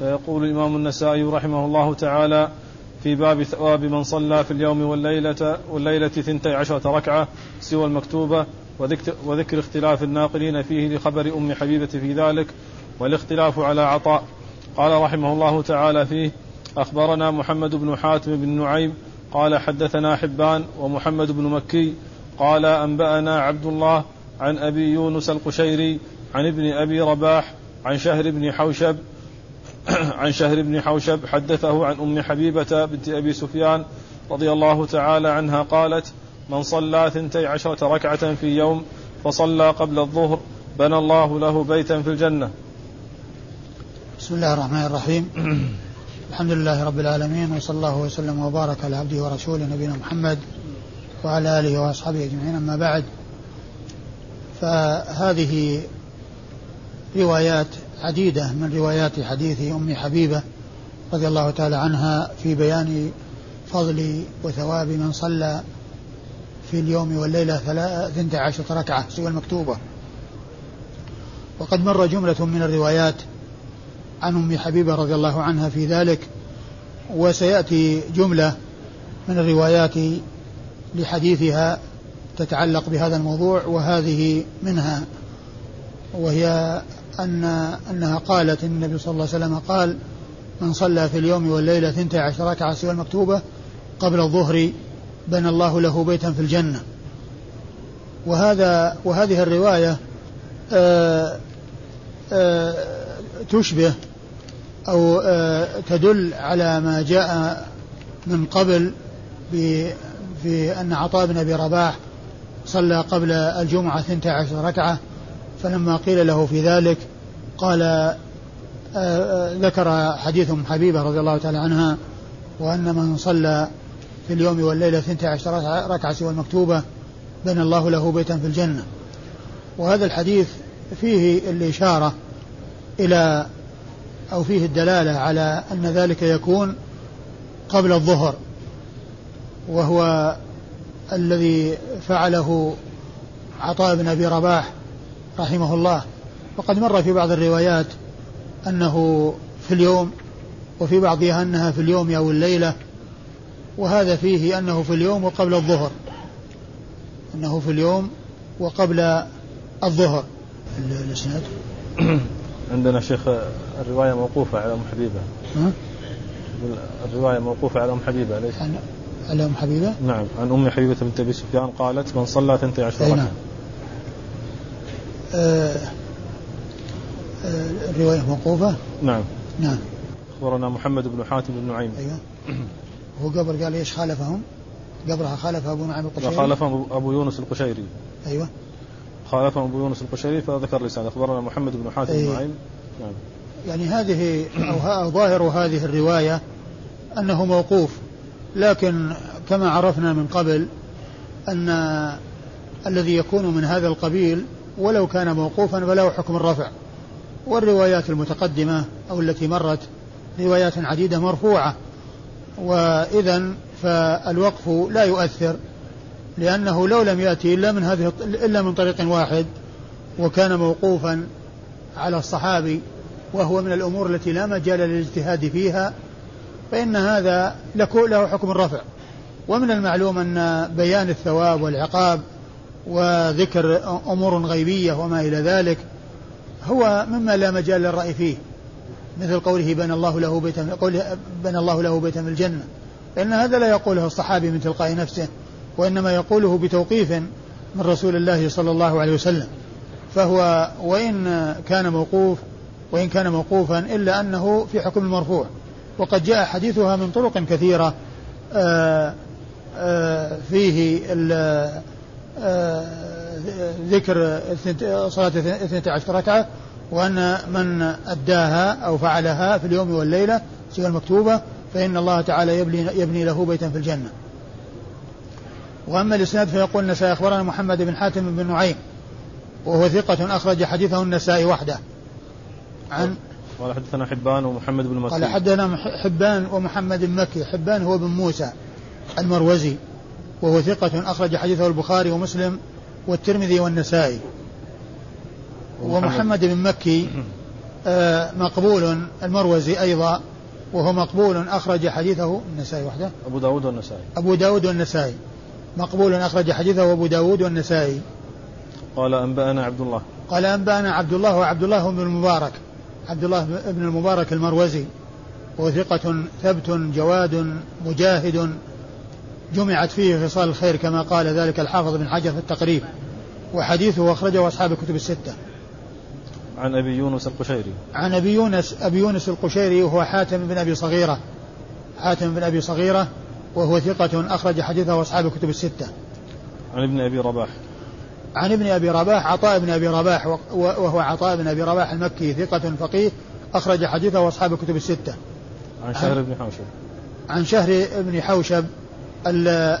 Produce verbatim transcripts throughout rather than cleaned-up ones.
فيقول الإمام النسائي رحمه الله تعالى في باب ثواب من صلى في اليوم والليلة والليلة ثنتي عشرة ركعة سوى المكتوبة، وذكر اختلاف الناقلين فيه لخبر أم حبيبة في ذلك والاختلاف على عطاء. قال رحمه الله تعالى فيه: أخبرنا محمد بن حاتم بن نعيم قال حدثنا حبان ومحمد بن مكي قال أنبأنا عبد الله عن أبي يونس القشيري عن ابن أبي رباح عن شهر بن حوشب عن شهر بن حوشب حدثه عن أم حبيبة بنت أبي سفيان رضي الله تعالى عنها قالت: من صلى ثنتي عشرة ركعة في يوم فصلى قبل الظهر بنى الله له بيتا في الجنة. بسم الله الرحمن الرحيم. الحمد لله رب العالمين، وصلى الله وسلم وبارك على عبده ورسوله نبينا محمد وعلى آله وأصحابه أجمعين، أما بعد. فهذه روايات عديدة من روايات حديث أم حبيبة رضي الله تعالى عنها في بيان فضل وثواب من صلى في اليوم والليلة ثلاثة عشرة ركعة سوى المكتوبة. وقد مر جملة من الروايات عن أم حبيبة رضي الله عنها في ذلك، وسيأتي جملة من الروايات لحديثها تتعلق بهذا الموضوع، وهذه منها، وهي أن أنها قالت: النبي صلى الله عليه وسلم قال: من صلى في اليوم والليلة ثنتي عشرة ركعة سوى المكتوبة قبل الظهر بنى الله له بيتا في الجنة. وهذا وهذه الرواية آآ آآ تشبه أو تدل على ما جاء من قبل في أن عطاء بن أبي رباح صلى قبل الجمعة ثنتي عشرة ركعة، فلما قيل له في ذلك قال، ذكر حديث أم حبيبة رضي الله تعالى عنها، وأن من صلى في اليوم والليلة ثنتي عشرة ركعة سوى المكتوبة بنى الله له بيتا في الجنة. وهذا الحديث فيه الإشارة إلى أو فيه الدلالة على أن ذلك يكون قبل الظهر، وهو الذي فعله عطاء بن أبي رباح رحمه الله. وقد مر في بعض الروايات أنه في اليوم، وفي بعضها أنها في اليوم أو الليلة، وهذا فيه أنه في اليوم وقبل الظهر، أنه في اليوم وقبل الظهر. الإسناد عندنا شيخ الرواية موقوفة على أم حبيبة. الرواية موقوفة على أم حبيبة ليس عن... على أم حبيبة. نعم، عن أم حبيبة بنت أبي سفيان قالت: من صلى ثنتي عشرة ركعة. آه... آه... الرواية موقوفة. نعم نعم. أخبرنا محمد بن حاتم بن نعيم. أيوة. هو قبل قال إيش خالفهم؟ قبلها خالف أبو نعيم القشيري. خالفهم أبو يونس القشيري. أيوة. خالفهم أبو يونس القشيري فذكر لسان. أخبرنا محمد بن حاتم أيوة. بن نعيم. نعم. يعني هذه أو ظاهر هذه الرواية أنه موقوف، لكن كما عرفنا من قبل أن الذي يكون من هذا القبيل ولو كان موقوفا فله حكم الرفع، والروايات المتقدمة أو التي مرت روايات عديدة مرفوعة، وإذن فالوقف لا يؤثر، لأنه لو لم يأتي إلا من هذه إلا من طريق واحد وكان موقوفا على الصحابي، وهو من الأمور التي لا مجال للاجتهاد فيها، فإن هذا له حكم الرفع. ومن المعلوم أن بيان الثواب والعقاب وذكر أمور غيبية وما إلى ذلك هو مما لا مجال للرأي فيه، مثل قوله بنى الله له بيتا بنى الله له بيتا من الجنة، فإن هذا لا يقوله الصحابي من تلقاء نفسه، وإنما يقوله بتوقيف من رسول الله صلى الله عليه وسلم. فهو وإن كان موقوف وإن كان موقوفا إلا أنه في حكم المرفوع. وقد جاء حديثها من طرق كثيرة آآ آآ فيه ذكر صلاة اثنتي عشرة ركعة، وأن من أداها أو فعلها في اليوم والليلة سوى المكتوبة فإن الله تعالى يبني له بيتا في الجنة. وأما الإسناد فيقول النسائي: أخبرنا محمد بن حاتم بن نعيم، وهو ثقة أخرج حديثه النسائي وحده. عن قال حدثنا حبان ومحمد بن مكي. قال حدثنا حبان ومحمد بن مكي. حبان هو بن موسى المروزي، وهو ثقة أخرج حديثه البخاري ومسلم والترمذي والنسائي. ومحمد بن مكي مقبول المروزي أيضا وهو مقبول أخرج حديثه النسائي وحده أبو داود والنسائي أبو داود والنسائي مقبول أخرج حديثه أبو داود والنسائي. قال أنبأنا عبد الله قال أنبأنا عبد الله وعبد الله بن المبارك عبد الله بن المبارك المروزي وثقة ثبت جواد مجاهد جمعت فيه خصال الخير كما قال ذلك الحافظ بن حجر في التقريب وحديثه أخرجه أصحاب الكتب الستة. عن أبي يونس القشيري عن أبي يونس أبي يونس القشيري وهو حاتم بن أبي صغيرة حاتم بن أبي صغيرة وهو ثقة أخرج حديثه أصحاب الكتب الستة. عن ابن أبي رباح عن ابن أبي رباح عطاء بن أبي رباح وهو عطاء بن أبي رباح المكي ثقة فقيه أخرج حديثه أصحاب الكتب الستة. عن شهر بن حوشب عن شهر بن حوشب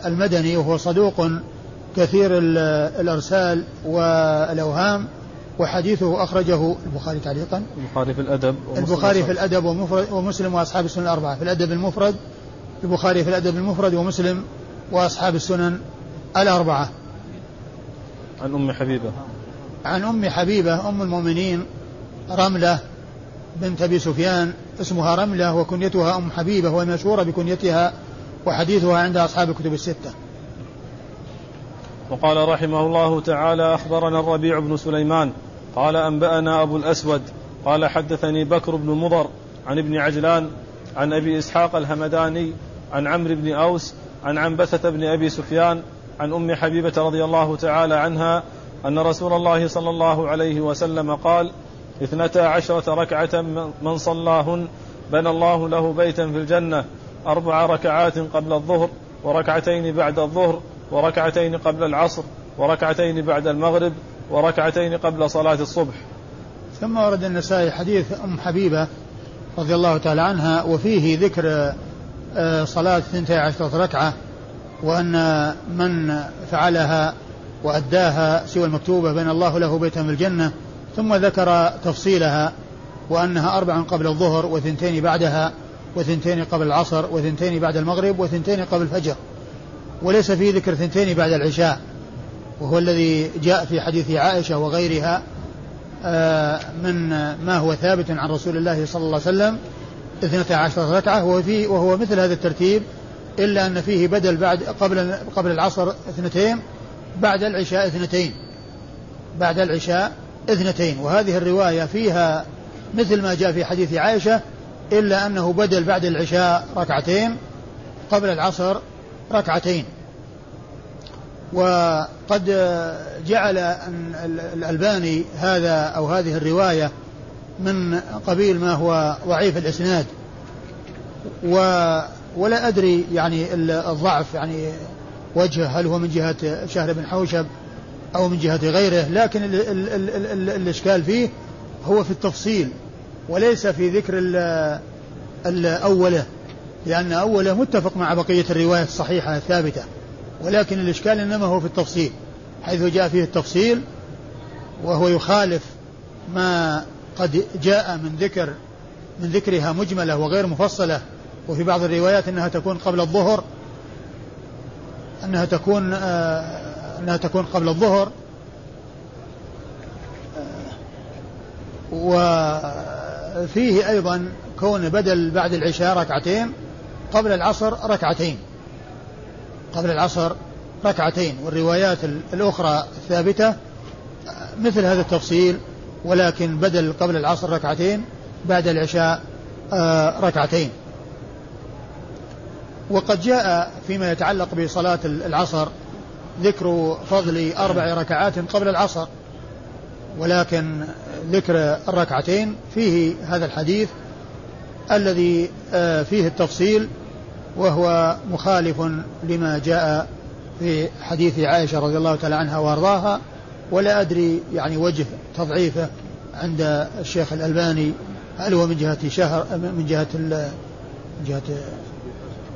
المدني وهو صدوق كثير الأرسال والأوهام وحديثه أخرجه البخاري تعليقا البخاري في الأدب البخاري في الأدب ومسلم وأصحاب السنن الأربعة في الأدب المفرد البخاري في الأدب المفرد ومسلم وأصحاب السنن الأربعة. عن أم حبيبة عن أم حبيبة أم المؤمنين رملة بنت أبي سفيان اسمها رملة وكنيتها أم حبيبة ومشهورة بكنيتها وحديثها عند أصحاب الكتب الستة. وقال رحمه الله تعالى أخبرنا الربيع بن سليمان قال أنبأنا أبو الأسود قال حدثني بكر بن مضر عن ابن عجلان عن أبي إسحاق الهمداني عن عمرو بن أوس عن عنبسة بن أبي سفيان عن أم حبيبة رضي الله تعالى عنها أن رسول الله صلى الله عليه وسلم قال اثنتا عشرة ركعة من صلاهن بنى الله له بيتا في الجنة أربع ركعات قبل الظهر وركعتين بعد الظهر وركعتين قبل العصر وركعتين بعد المغرب وركعتين قبل صلاة الصبح. ثم ورد النسائي حديث أم حبيبة رضي الله تعالى عنها وفيه ذكر صلاة اثنتي عشرة ركعة وأن من فعلها وأداها سوى المكتوبة بنى الله له بيتا في الجنة ثم ذكر تفصيلها وأنها أربع قبل الظهر وثنتين بعدها وثنتين قبل العصر وثنتين بعد المغرب وثنتين قبل الفجر وليس في ذكر ثنتين بعد العشاء وهو الذي جاء في حديث عائشة وغيرها من ما هو ثابت عن رسول الله صلى الله عليه وسلم اثنتا عشرة ركعة وهو مثل هذا الترتيب إلا أن فيه بدل بعد قبل, قبل العصر اثنتين بعد العشاء اثنتين بعد العشاء اثنتين وهذه الرواية فيها مثل ما جاء في حديث عائشة إلا أنه بدل بعد العشاء ركعتين قبل العصر ركعتين. وقد جعل الألباني هذا أو هذه الرواية من قبيل ما هو ضعيف الإسناد ولا أدري يعني الضعف يعني وجه هل هو من جهة شهر بن حوشب أو من جهة غيره لكن ال ال ال ال ال الإشكال فيه هو في التفصيل وليس في ذكر الأولى لأن أوله متفق مع بقية الرواية الصحيحة الثابتة ولكن الإشكال إنما هو في التفصيل حيث جاء فيه التفصيل وهو يخالف ما قد جاء من ذكر من ذكرها مجملة وغير مفصلة وفي بعض الروايات أنها تكون قبل الظهر أنها تكون أنها تكون قبل الظهر وفيه أيضا كون بدل بعد العشاء ركعتين قبل العصر ركعتين قبل العصر ركعتين والروايات الأخرى الثابتة مثل هذا التفصيل ولكن بدل قبل العصر ركعتين بعد العشاء ركعتين. وقد جاء فيما يتعلق بصلاة العصر ذكر فضل أربع ركعات قبل العصر ولكن ذكر الركعتين فيه هذا الحديث الذي فيه التفصيل وهو مخالف لما جاء في حديث عائشة رضي الله تعالى عنها وارضاها ولا أدري يعني وجه تضعيفه عند الشيخ الألباني هل هو من جهة شهر من جهة من جهة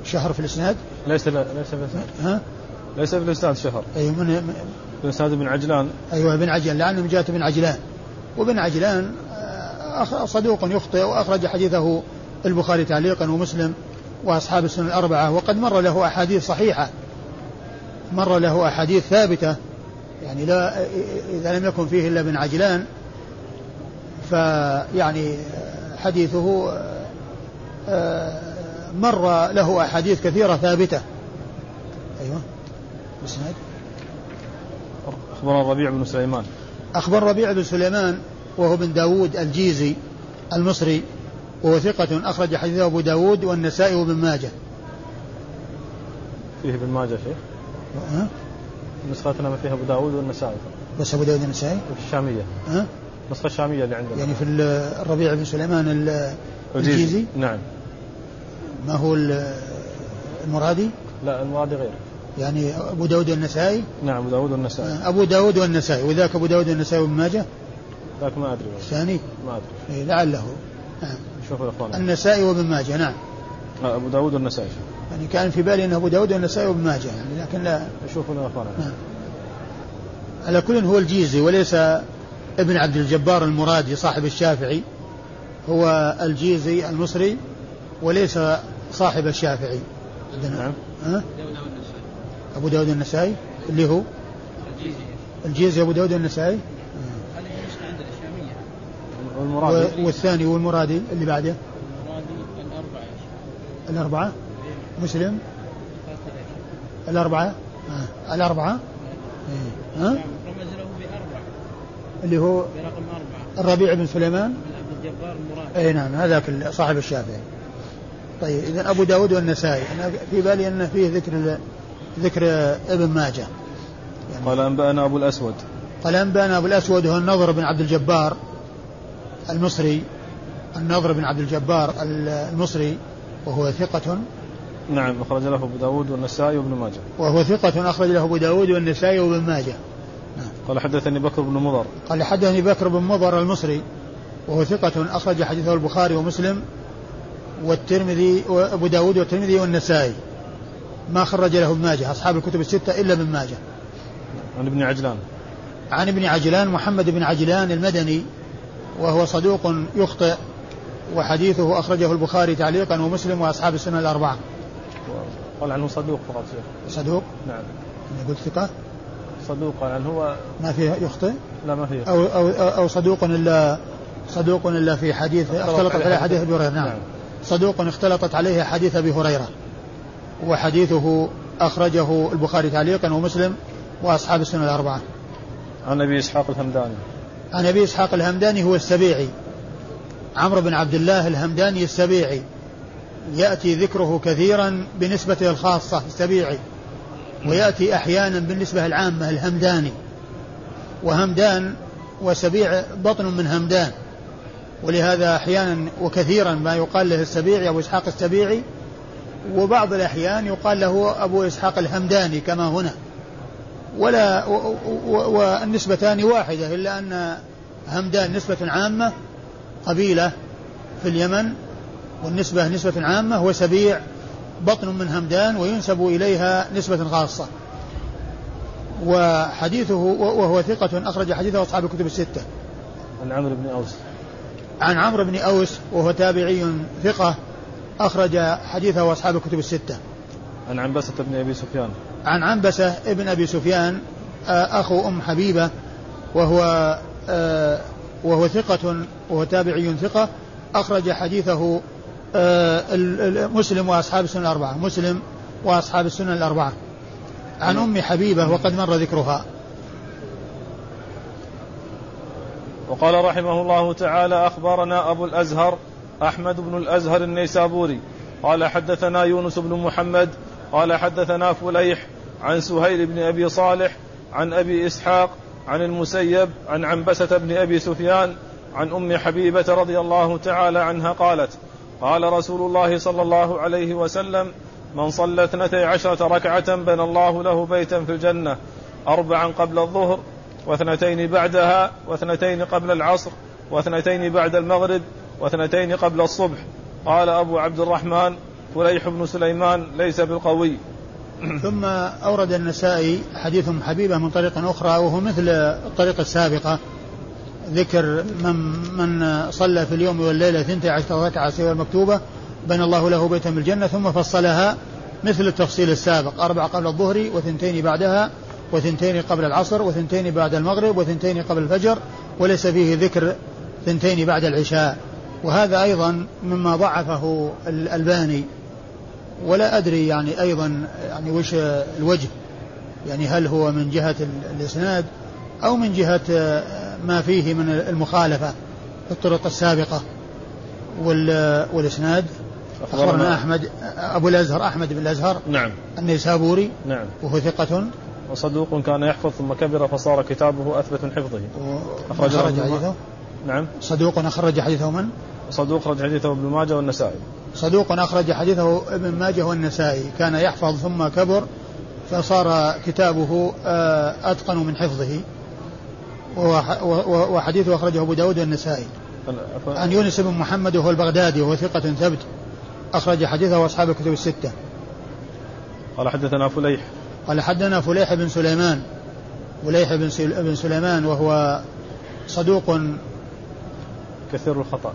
شهر في الإسناد ليس لا ليس في الإسناد ها ليس في الإسناد شهر أي أيوة من في الإسناد بن عجلان أيوه بن عجلان لأنه من جهة بن عجلان وبن عجلان صدوق يخطئ وأخرج حديثه البخاري تعليقا ومسلم وأصحاب السنن الأربعة وقد مر له أحاديث صحيحة مر له أحاديث ثابتة يعني لا إذا لم يكن فيه إلا بن عجلان فيعني حديثه مر له أحاديث كثيرة ثابتة. أيوة. بسند. أخبرنا الربيع بن سليمان. أخبر الربيع بن سليمان وهو بن داود الجيزي المصري وهو ثقة أخرج حديثه أبو داود والنسائي وابن ماجه. فيه ابن ماجه شيخ؟ أه؟ نسختنا ما فيها أبو داود والنسائي. بس أبو داود والنسائي؟ في الشامية. أه؟ نسخة الشامية اللي عندنا. يعني في الربيع بن سليمان الجيزي. الجيزي؟ نعم. ما هو المرادي؟ لا المرادي غير. يعني أبو داود والنسائي؟ نعم أبو داود والنسائي. أبو داود والنسائي وذاك أبو داود والنسائي وابن ماجه؟ ذاك ما أدري. الثاني؟ ما أدري. إيه لعله. نعم. شوفوا الأخوان. النسائي وابن ماجه نعم. أبو داود والنسائي. يعني كان في بالي أن أبو داود والنسائي وابن ماجه يعني لكن لا. شوفوا الأخوان. نعم. على كل هو الجيزي وليس ابن عبد الجبار المرادي صاحب الشافعي هو الجيزي المصري وليس صاحب الشافعي. نعم. أه؟ أبو داود النسائي اللي هو الجيزي. الجيزي أبو داود النسائي. والمرادي. والثاني والمرادي اللي بعده. الأربعة. الأربعة. مسلم. الأربعة. آه. الأربعة. آه. آه. اللي هو برقم أربعة. الربيع بن سليمان. أي نعم هذاك صاحب الشافعي. طيب إذن أبو داود والنسائي أنا في بالي أن فيه ذكر ذكر ابن ماجه. يعني قال أنبأنا أبو الأسود. قال أنبأنا أبو الأسود هو النضر بن عبد الجبار المصري. النضر بن عبد الجبار المصري وهو ثقة. نعم أخرج له أبو داود والنسائي وابن ماجه. وهو ثقة أخرج له أبو داود والنسائي وابن ماجه. نعم. قال حدثني بكر بن مضر. قال حدثني بكر بن مضر المصري وهو ثقة أخرج حديثه البخاري ومسلم والترمذي وأبو داود والترمذي والنسائي ما خرج له ابن ماجه أصحاب الكتب الستة إلا ابن ماجه. عن ابن عجلان. عن ابن عجلان محمد بن عجلان المدني وهو صدوق يخطئ وحديثه أخرجه البخاري تعليقا ومسلم وأصحاب السنة الأربعة. قال عنه صدوق فقط. صدوق. نعم. أنا قلت ثقة. صدوق قال عنه هو ما فيه يخطئ. لا ما فيه. أو أو أو صدوق إلا صدوق إلا في حديث اختلطت عليه حديث أبي هريرة. نعم. صدوق اختلطت عليه حديث أبي هريرة وحديثه أخرجه البخاري تعليقا ومسلم وأصحاب السنة الأربعة. عن أبي إسحاق الهمداني. عن أبي إسحاق الهمداني هو السبيعي عمرو بن عبد الله الهمداني السبيعي يأتي ذكره كثيرا بالنسبة للخاصة السبيعي ويأتي أحيانا بالنسبة العامة الهمداني. وهمدان وسبيع بطن من همدان ولهذا أحيانا وكثيرا ما يقال له السبيعي أبو إسحاق السبيعي وبعض الأحيان يقال له أبو إسحاق الهمداني كما هنا. ولا والنسبتان واحدة إلا أن همدان نسبة عامة قبيلة في اليمن والنسبة نسبة عامة وسبيع بطن من همدان وينسب إليها نسبة خاصة. وحديثه وهو ثقة أخرج حديثه أصحاب الكتب الستة. عن عمرو بن أوس. عن عمرو بن أوس وهو تابعي ثقة أخرج حديثه أصحاب الكتب الستة. عن عنبسة بن أبي سفيان. عن عنبسة بن أبي سفيان أخو أم حبيبة وهو وهو ثقة وهو تابعي ثقة أخرج حديثه مسلم وأصحاب السنة الأربعة. مسلم وأصحاب السنة الأربعة. عن أم حبيبة وقد مر ذكرها. وقال رحمه الله تعالى أخبرنا أبو الأزهر أحمد بن الأزهر النيسابوري قال حدثنا يونس بن محمد قال حدثنا فليح عن سهيل بن أبي صالح عن أبي إسحاق عن المسيب عن عنبسة بن أبي سفيان عن أم حبيبة رضي الله تعالى عنها قالت قال رسول الله صلى الله عليه وسلم من صلى اثنتي عشرة ركعة بنى الله له بيتا في الجنة أربعا قبل الظهر واثنتين بعدها واثنتين قبل العصر واثنتين بعد المغرب واثنتين قبل الصبح. قال أبو عبد الرحمن فليح بن سليمان ليس بالقوي. ثم أورد النسائي حديث أم حبيبة من طريق أخرى وهو مثل الطريقة السابقة ذكر من, من صلى في اليوم والليلة ثنتي عشرة ركعة سوى المكتوبة بنى الله له بيتا من الجنة ثم فصلها مثل التفصيل السابق أربعة قبل الظهر وثنتين بعدها وثنتين قبل العصر وثنتين بعد المغرب وثنتين قبل الفجر وليس فيه ذكر ثنتين بعد العشاء, وهذا أيضا مما ضعفه الألباني, ولا أدري يعني أيضا يعني وش الوجه, يعني هل هو من جهة الإسناد أو من جهة ما فيه من المخالفة في الطرق السابقة. والإسناد أخبرنا أحمد أبو الأزهر أحمد بن الأزهر نعم النيسابوري نعم وهو ثقة وصدوق كان يحفظ ثم كبر فصار كتابه أثبت من حفظه. أخرج حديثه نعم صدوق أخرج حديثه من صدوق أخرج حديثه ابن ماجه والنسائي صدوق أخرج حديثه ابن ماجه والنسائي كان يحفظ ثم كبر فصار كتابه أتقن من حفظه. وحديثه أخرجه أبو داود والنسائي. عن يونس بن محمد وهو البغدادي وهو ثقة ثبت أخرج حديثه وأصحاب الكتب الستة. قال حدثنا فليح قال حدثنا فليح بن سليمان فليح بن سليمان وهو صدوق كثير الخطأ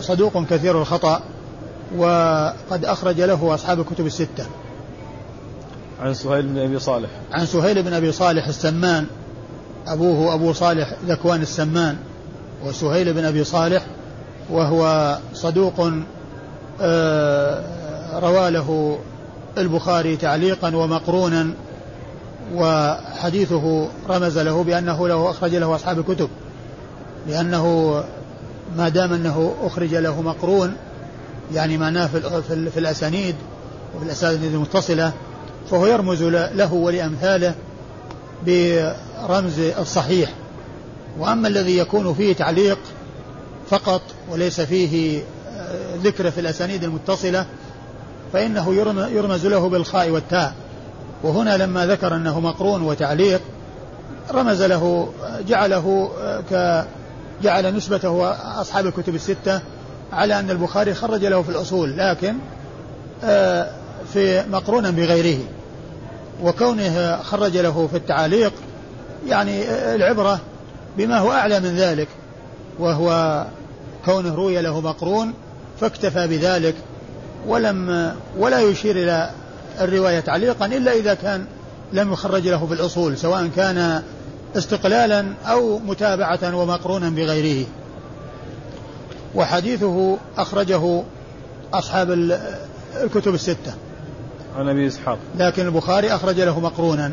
صدوق كثير الخطأ وقد أخرج له أصحاب الكتب الستة. عن سهيل بن أبي صالح عن سهيل بن أبي صالح السمان أبوه أبو صالح ذكوان السمان, وسهيل بن أبي صالح وهو صدوق رواله البخاري تعليقا ومقرونا, وحديثه رمز له بأنه له أخرج له أصحاب الكتب, لأنه ما دام أنه أخرج له مقرون يعني معناه في الأسانيد وفي الأسانيد المتصلة فهو يرمز له ولأمثاله برمز الصحيح. وأما الذي يكون فيه تعليق فقط وليس فيه ذكر في الأسانيد المتصلة فإنه يرمز له بالخاء والتاء, وهنا لما ذكر أنه مقرون وتعليق رمز له جعله ك جعل نسبته أصحاب الكتب الستة على أن البخاري خرج له في الأصول لكن في مقرونا بغيره, وكونه خرج له في التعاليق يعني العبرة بما هو أعلى من ذلك, وهو كونه روي له مقرون فاكتفى بذلك ولم ولا يشير إلى الرواية تعليقا إلا إذا كان لم يخرج له في الأصول سواء كان استقلالا أو متابعة ومقرونا بغيره. وحديثه أخرجه أصحاب الكتب الستة عن أبي إسحاق لكن البخاري أخرج له مقرونا,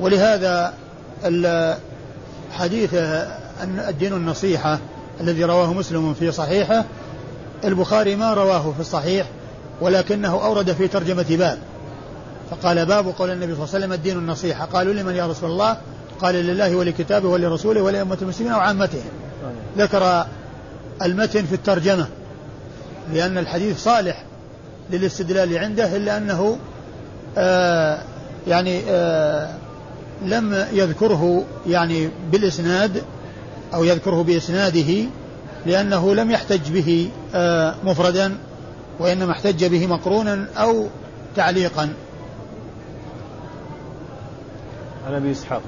ولهذا الحديث الدين النصيحة الذي رواه مسلم في صحيحه البخاري ما رواه في الصحيح ولكنه أورد في ترجمة باب فقال باب قول النبي صلى الله عليه وسلم الدين النصيحة. قالوا لمن يا رسول الله؟ قال لله ولكتابه ولرسوله ولأمة المسلمين وعامتهم. ذكر المتن في الترجمة لأن الحديث صالح للاستدلال عنده إلا أنه آه يعني آه لم يذكره يعني بالإسناد أو يذكره بإسناده لأنه لم يحتج به آه مفردا وإنما احتج به مقرونا أو تعليقا. عن أبي إسحاق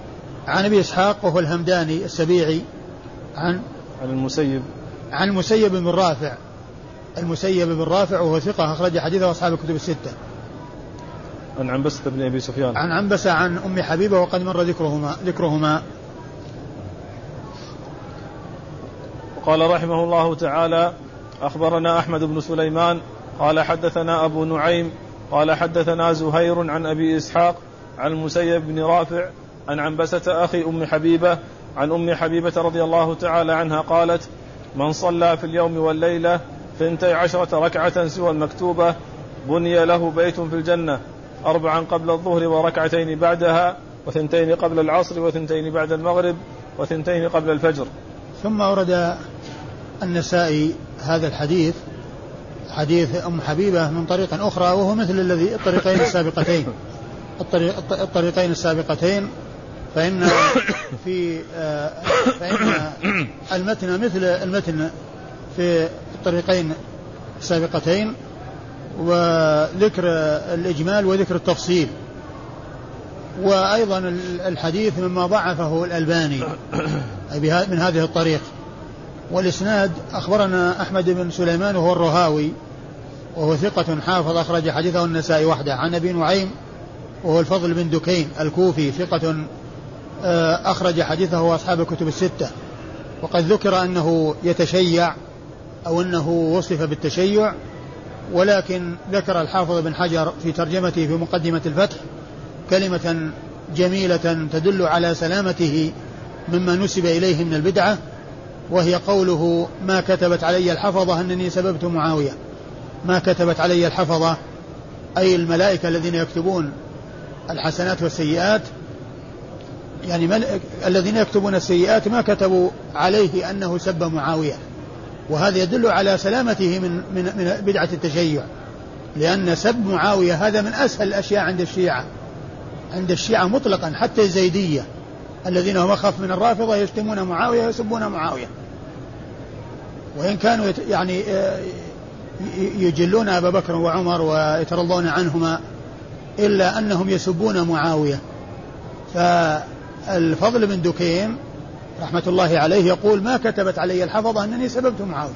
عن أبي إسحاق وهو الهمداني السبيعي عن عن المسيب عن المسيب بن الرافع المسيب بن الرافع وهو ثقة أخرج حديثه أصحاب الكتب الستة. عن عنبسة بن أبي سفيان عن عنبسة عن أم حبيبة وقد مر ذكرهما ذكرهما وقال رحمه الله تعالى أخبرنا أحمد بن سليمان قال حدثنا أبو نعيم قال حدثنا زهير عن أبي إسحاق عن المسيب بن رافع عن عنبسة أخي أم حبيبة عن أم حبيبة رضي الله تعالى عنها قالت من صلى في اليوم والليلة ثنتي عشرة ركعة سوى المكتوبة بني له بيت في الجنة أربعا قبل الظهر وركعتين بعدها وثنتين قبل العصر وثنتين بعد المغرب وثنتين قبل الفجر. ثم أورد النسائي هذا الحديث حديث أم حبيبة من طريق أخرى وهو مثل الذي الطريقين السابقتين الطريقين السابقتين فإن في فإن المتن مثل المتن في الطريقين السابقتين وذكر الإجمال وذكر التفصيل. وأيضا الحديث مما ضعفه الألباني من هذه الطريق. والإسناد أخبرنا أحمد بن سليمان وهو الرهاوي وهو ثقة حافظ أخرج حديثه النسائي وحده. عن أبي نعيم وهو الفضل بن دكين الكوفي ثقة أخرج حديثه وأصحاب الكتب الستة. وقد ذكر أنه يتشيع أو أنه وصف بالتشيع، ولكن ذكر الحافظ بن حجر في ترجمته في مقدمة الفتح كلمة جميلة تدل على سلامته مما نسب إليه من البدعة، وهي قوله ما كتبت علي الحفظة أنني سببت معاوية. ما كتبت علي الحفظة أي الملائكة الذين يكتبون الحسنات والسيئات، يعني ملائك الذين يكتبون السيئات ما كتبوا عليه أنه سب معاوية، وهذا يدل على سلامته من, من, من بدعة التشيع، لأن سب معاوية هذا من أسهل الأشياء عند الشيعة عند الشيعة مطلقا، حتى الزيدية الذين هم أخف من الرافضة يشتمون معاوية ويسبون معاوية، وإن كانوا يت... يعني يجلون أبا بكر وعمر ويترضون عنهما، إلا أنهم يسبون معاوية. فالفضل بن دكيم رحمة الله عليه يقول ما كتبت علي الحفظة أنني سببت معاوية،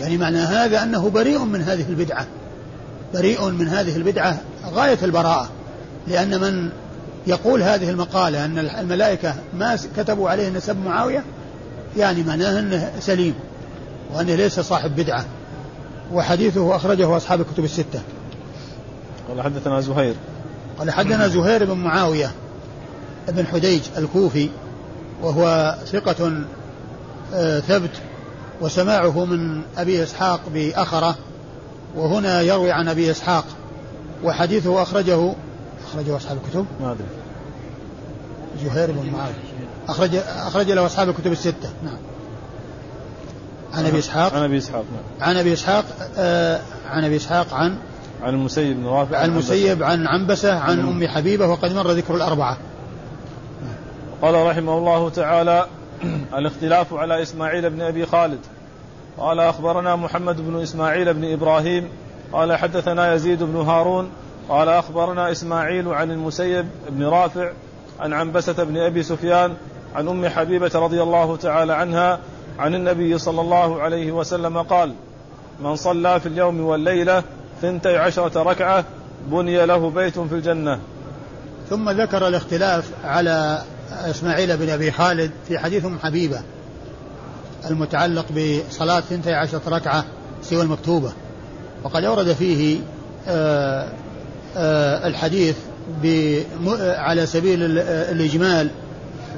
يعني معنى هذا أنه بريء من هذه البدعة، بريء من هذه البدعة غاية البراءة، لأن من يقول هذه المقالة أن الملائكة ما كتبوا عليه أن سب معاوية يعني معناه أنه سليم وأنه ليس صاحب بدعة. وحديثه أخرجه أصحاب الكتب الستة. قال حدثنا زهير قال حدثنا زهير بن معاوية بن حديج الكوفي، وهو ثقة ثبت، وسماعه من أبي إسحاق بأخرة، وهنا يروي عن أبي إسحاق، وحديثه أخرجه أخرجه أصحاب الكتب ما أدري زهير بن معاوية أخرج أخرج له أصحاب الكتب الستة. نعم. عن أبي إسحاق عن أبي إسحاق عن أبي إسحاق آه عن أبي إسحاق عن عن المسيب بن الرافع عن المسيب عن عنبسة عن أم حبيبة، وقد مر ذكر الأربعة. قال رحمه الله تعالى الاختلاف على إسماعيل بن أبي خالد. قال أخبرنا محمد بن إسماعيل بن إبراهيم قال حدثنا يزيد بن هارون قال أخبرنا إسماعيل عن المسيب بن رافع عن عنبسة بن أبي سفيان عن أم حبيبة رضي الله تعالى عنها عن النبي صلى الله عليه وسلم قال من صلى في اليوم والليلة ثنتي عشرة ركعة بني له بيت في الجنة. ثم ذكر الاختلاف على إسماعيل بن أبي خالد في حديث أم حبيبة المتعلق بصلاة ثنتي عشرة ركعة سوى المكتوبة، وقد أورد فيه آه آه الحديث على سبيل الإجمال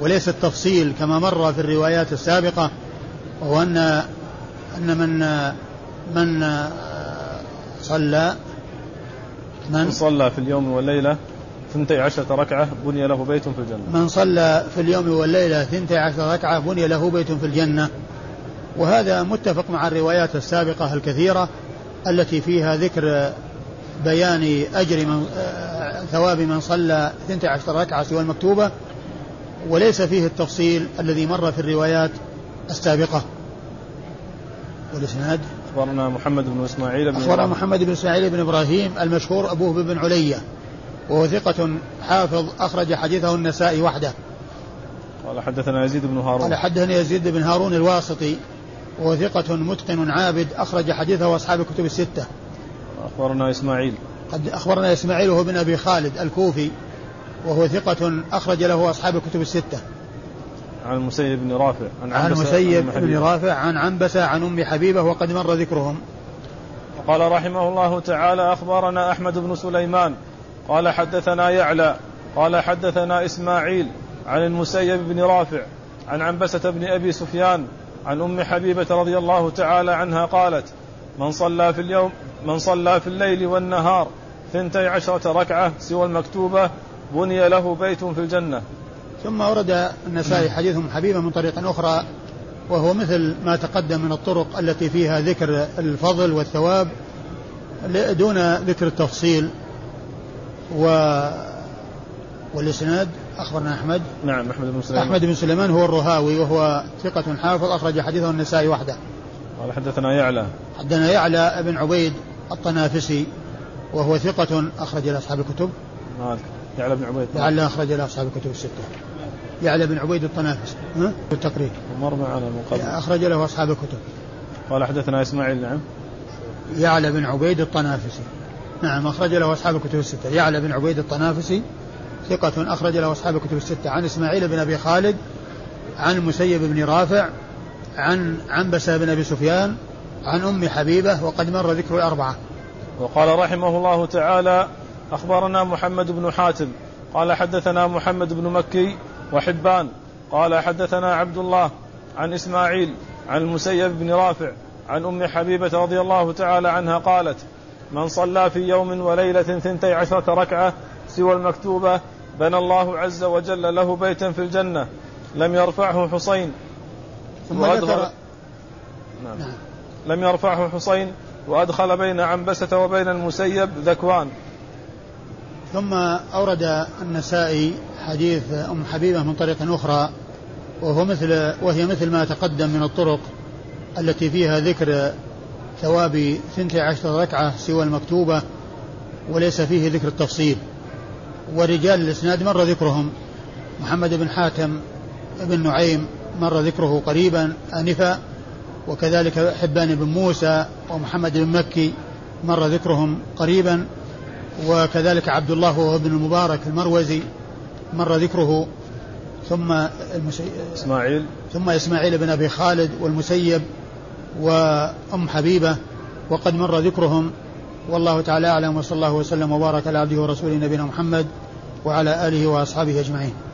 وليس التفصيل كما مر في الروايات السابقة، وهو أن من من صلى من صلى في اليوم والليلة ثنتي عشرة ركعة بني له بيت في الجنة من صلى في اليوم والليلة ثنتي عشرة ركعة بني له بيت في الجنة. وهذا متفق مع الروايات السابقة الكثيرة التي فيها ذكر بيان أجر من ثواب من صلى ثنتي عشرة ركعة سوى المكتوبة، وليس فيه التفصيل الذي مر في الروايات السابقة. والإسناد أخبرنا محمد بن إسماعيل بن أخبرنا محمد بن إسماعيل بن إبراهيم المشهور أبوه بن علية، وهو ثقة حافظ أخرج حديثه النسائي وحده. قال حدثنا يزيد بن هارون قال حدثنا يزيد بن هارون الواسطي، وهو ثقة متقن عابد أخرج حديثه أصحاب الكتب الستة. أخبرنا إسماعيل قد أخبرنا إسماعيل وهو بن أبي خالد الكوفي، وهو ثقة أخرج له أصحاب الكتب الستة. عن المسيب بن رافع عن, عن المسيب بن رافع عن عنبسة عن أم حبيبة، وقد مر ذكرهم. قال رحمه الله تعالى أخبرنا أحمد بن سليمان قال حدثنا يعلى قال حدثنا إسماعيل عن المسيب بن رافع عن عنبسة بن أبي سفيان عن أم حبيبة رضي الله تعالى عنها قالت من صلى في اليوم من صلى في الليل والنهار ثنتي عشرة ركعة سوى المكتوبة بني له بيت في الجنة. ثم أورد النسائي حديث أم حبيبة من طريق أخرى، وهو مثل ما تقدم من الطرق التي فيها ذكر الفضل والثواب دون ذكر التفصيل. و... والإسناد أخبرنا أحمد نعم أحمد بن سليمان أحمد بن سليمان هو الرهاوي، وهو ثقة حافظ أخرج حديثه النسائي وحده. قال حدثنا يعلى حدثنا يعلى بن عبيد الطنافسي، وهو ثقة أخرج لأصحاب الكتب. مالك يعلى بن عبيد يعلى أخرج لأصحاب الكتب الستة. يعلى بن عبيد الطنافسي بالتقريب مر معنا من قبل أخرج له أصحاب الكتب. قال حدثنا إسماعيل نعم يعلى بن عبيد الطنافسي نعم أخرج له أصحاب الكتب الستة. يعلى بن عبيد الطنافسي ثقة أخرج له أصحاب الكتب الستة. عن إسماعيل بن أبي خالد عن المسيب بن رافع عن عنبسة بن أبي سفيان عن أم حبيبة، وقد مر ذكر الأربعة. وقال رحمه الله تعالى: أخبرنا محمد بن حاتم قال حدثنا محمد بن مكي وحبان قال حدثنا عبد الله عن إسماعيل عن المسيب بن رافع عن أم حبيبة رضي الله تعالى عنها قالت: من صلى في يوم وليلة ثنتي عشرة ركعة سوى المكتوبة بنى الله عز وجل له بيتا في الجنة لم يرفعه حسين وأدخل نعم. نعم. لم يرفعه حسين وأدخل بين عنبسة وبين المسيب ذكوان. ثم أورد النسائي حديث أم حبيبة من طريق أخرى، وهو مثل وهي مثل ما تقدم من الطرق التي فيها ذكر ثواب ثنتي عشرة ركعة سوى المكتوبة، وليس فيه ذكر التفصيل. ورجال الإسناد مر ذكرهم، محمد بن حاتم بن نعيم مر ذكره قريبا آنفا، وكذلك حبان بن موسى ومحمد بن مكي مر ذكرهم قريبا، وكذلك عبد الله بن المبارك المروزي مر ذكره، ثم المسي... إسماعيل ثم إسماعيل بن أبي خالد والمسيب وأم حبيبة، وقد مر ذكرهم. والله تعالى أعلم، وصلى الله وسلم وبارك على عبده ورسوله نبينا محمد وعلى آله وأصحابه أجمعين.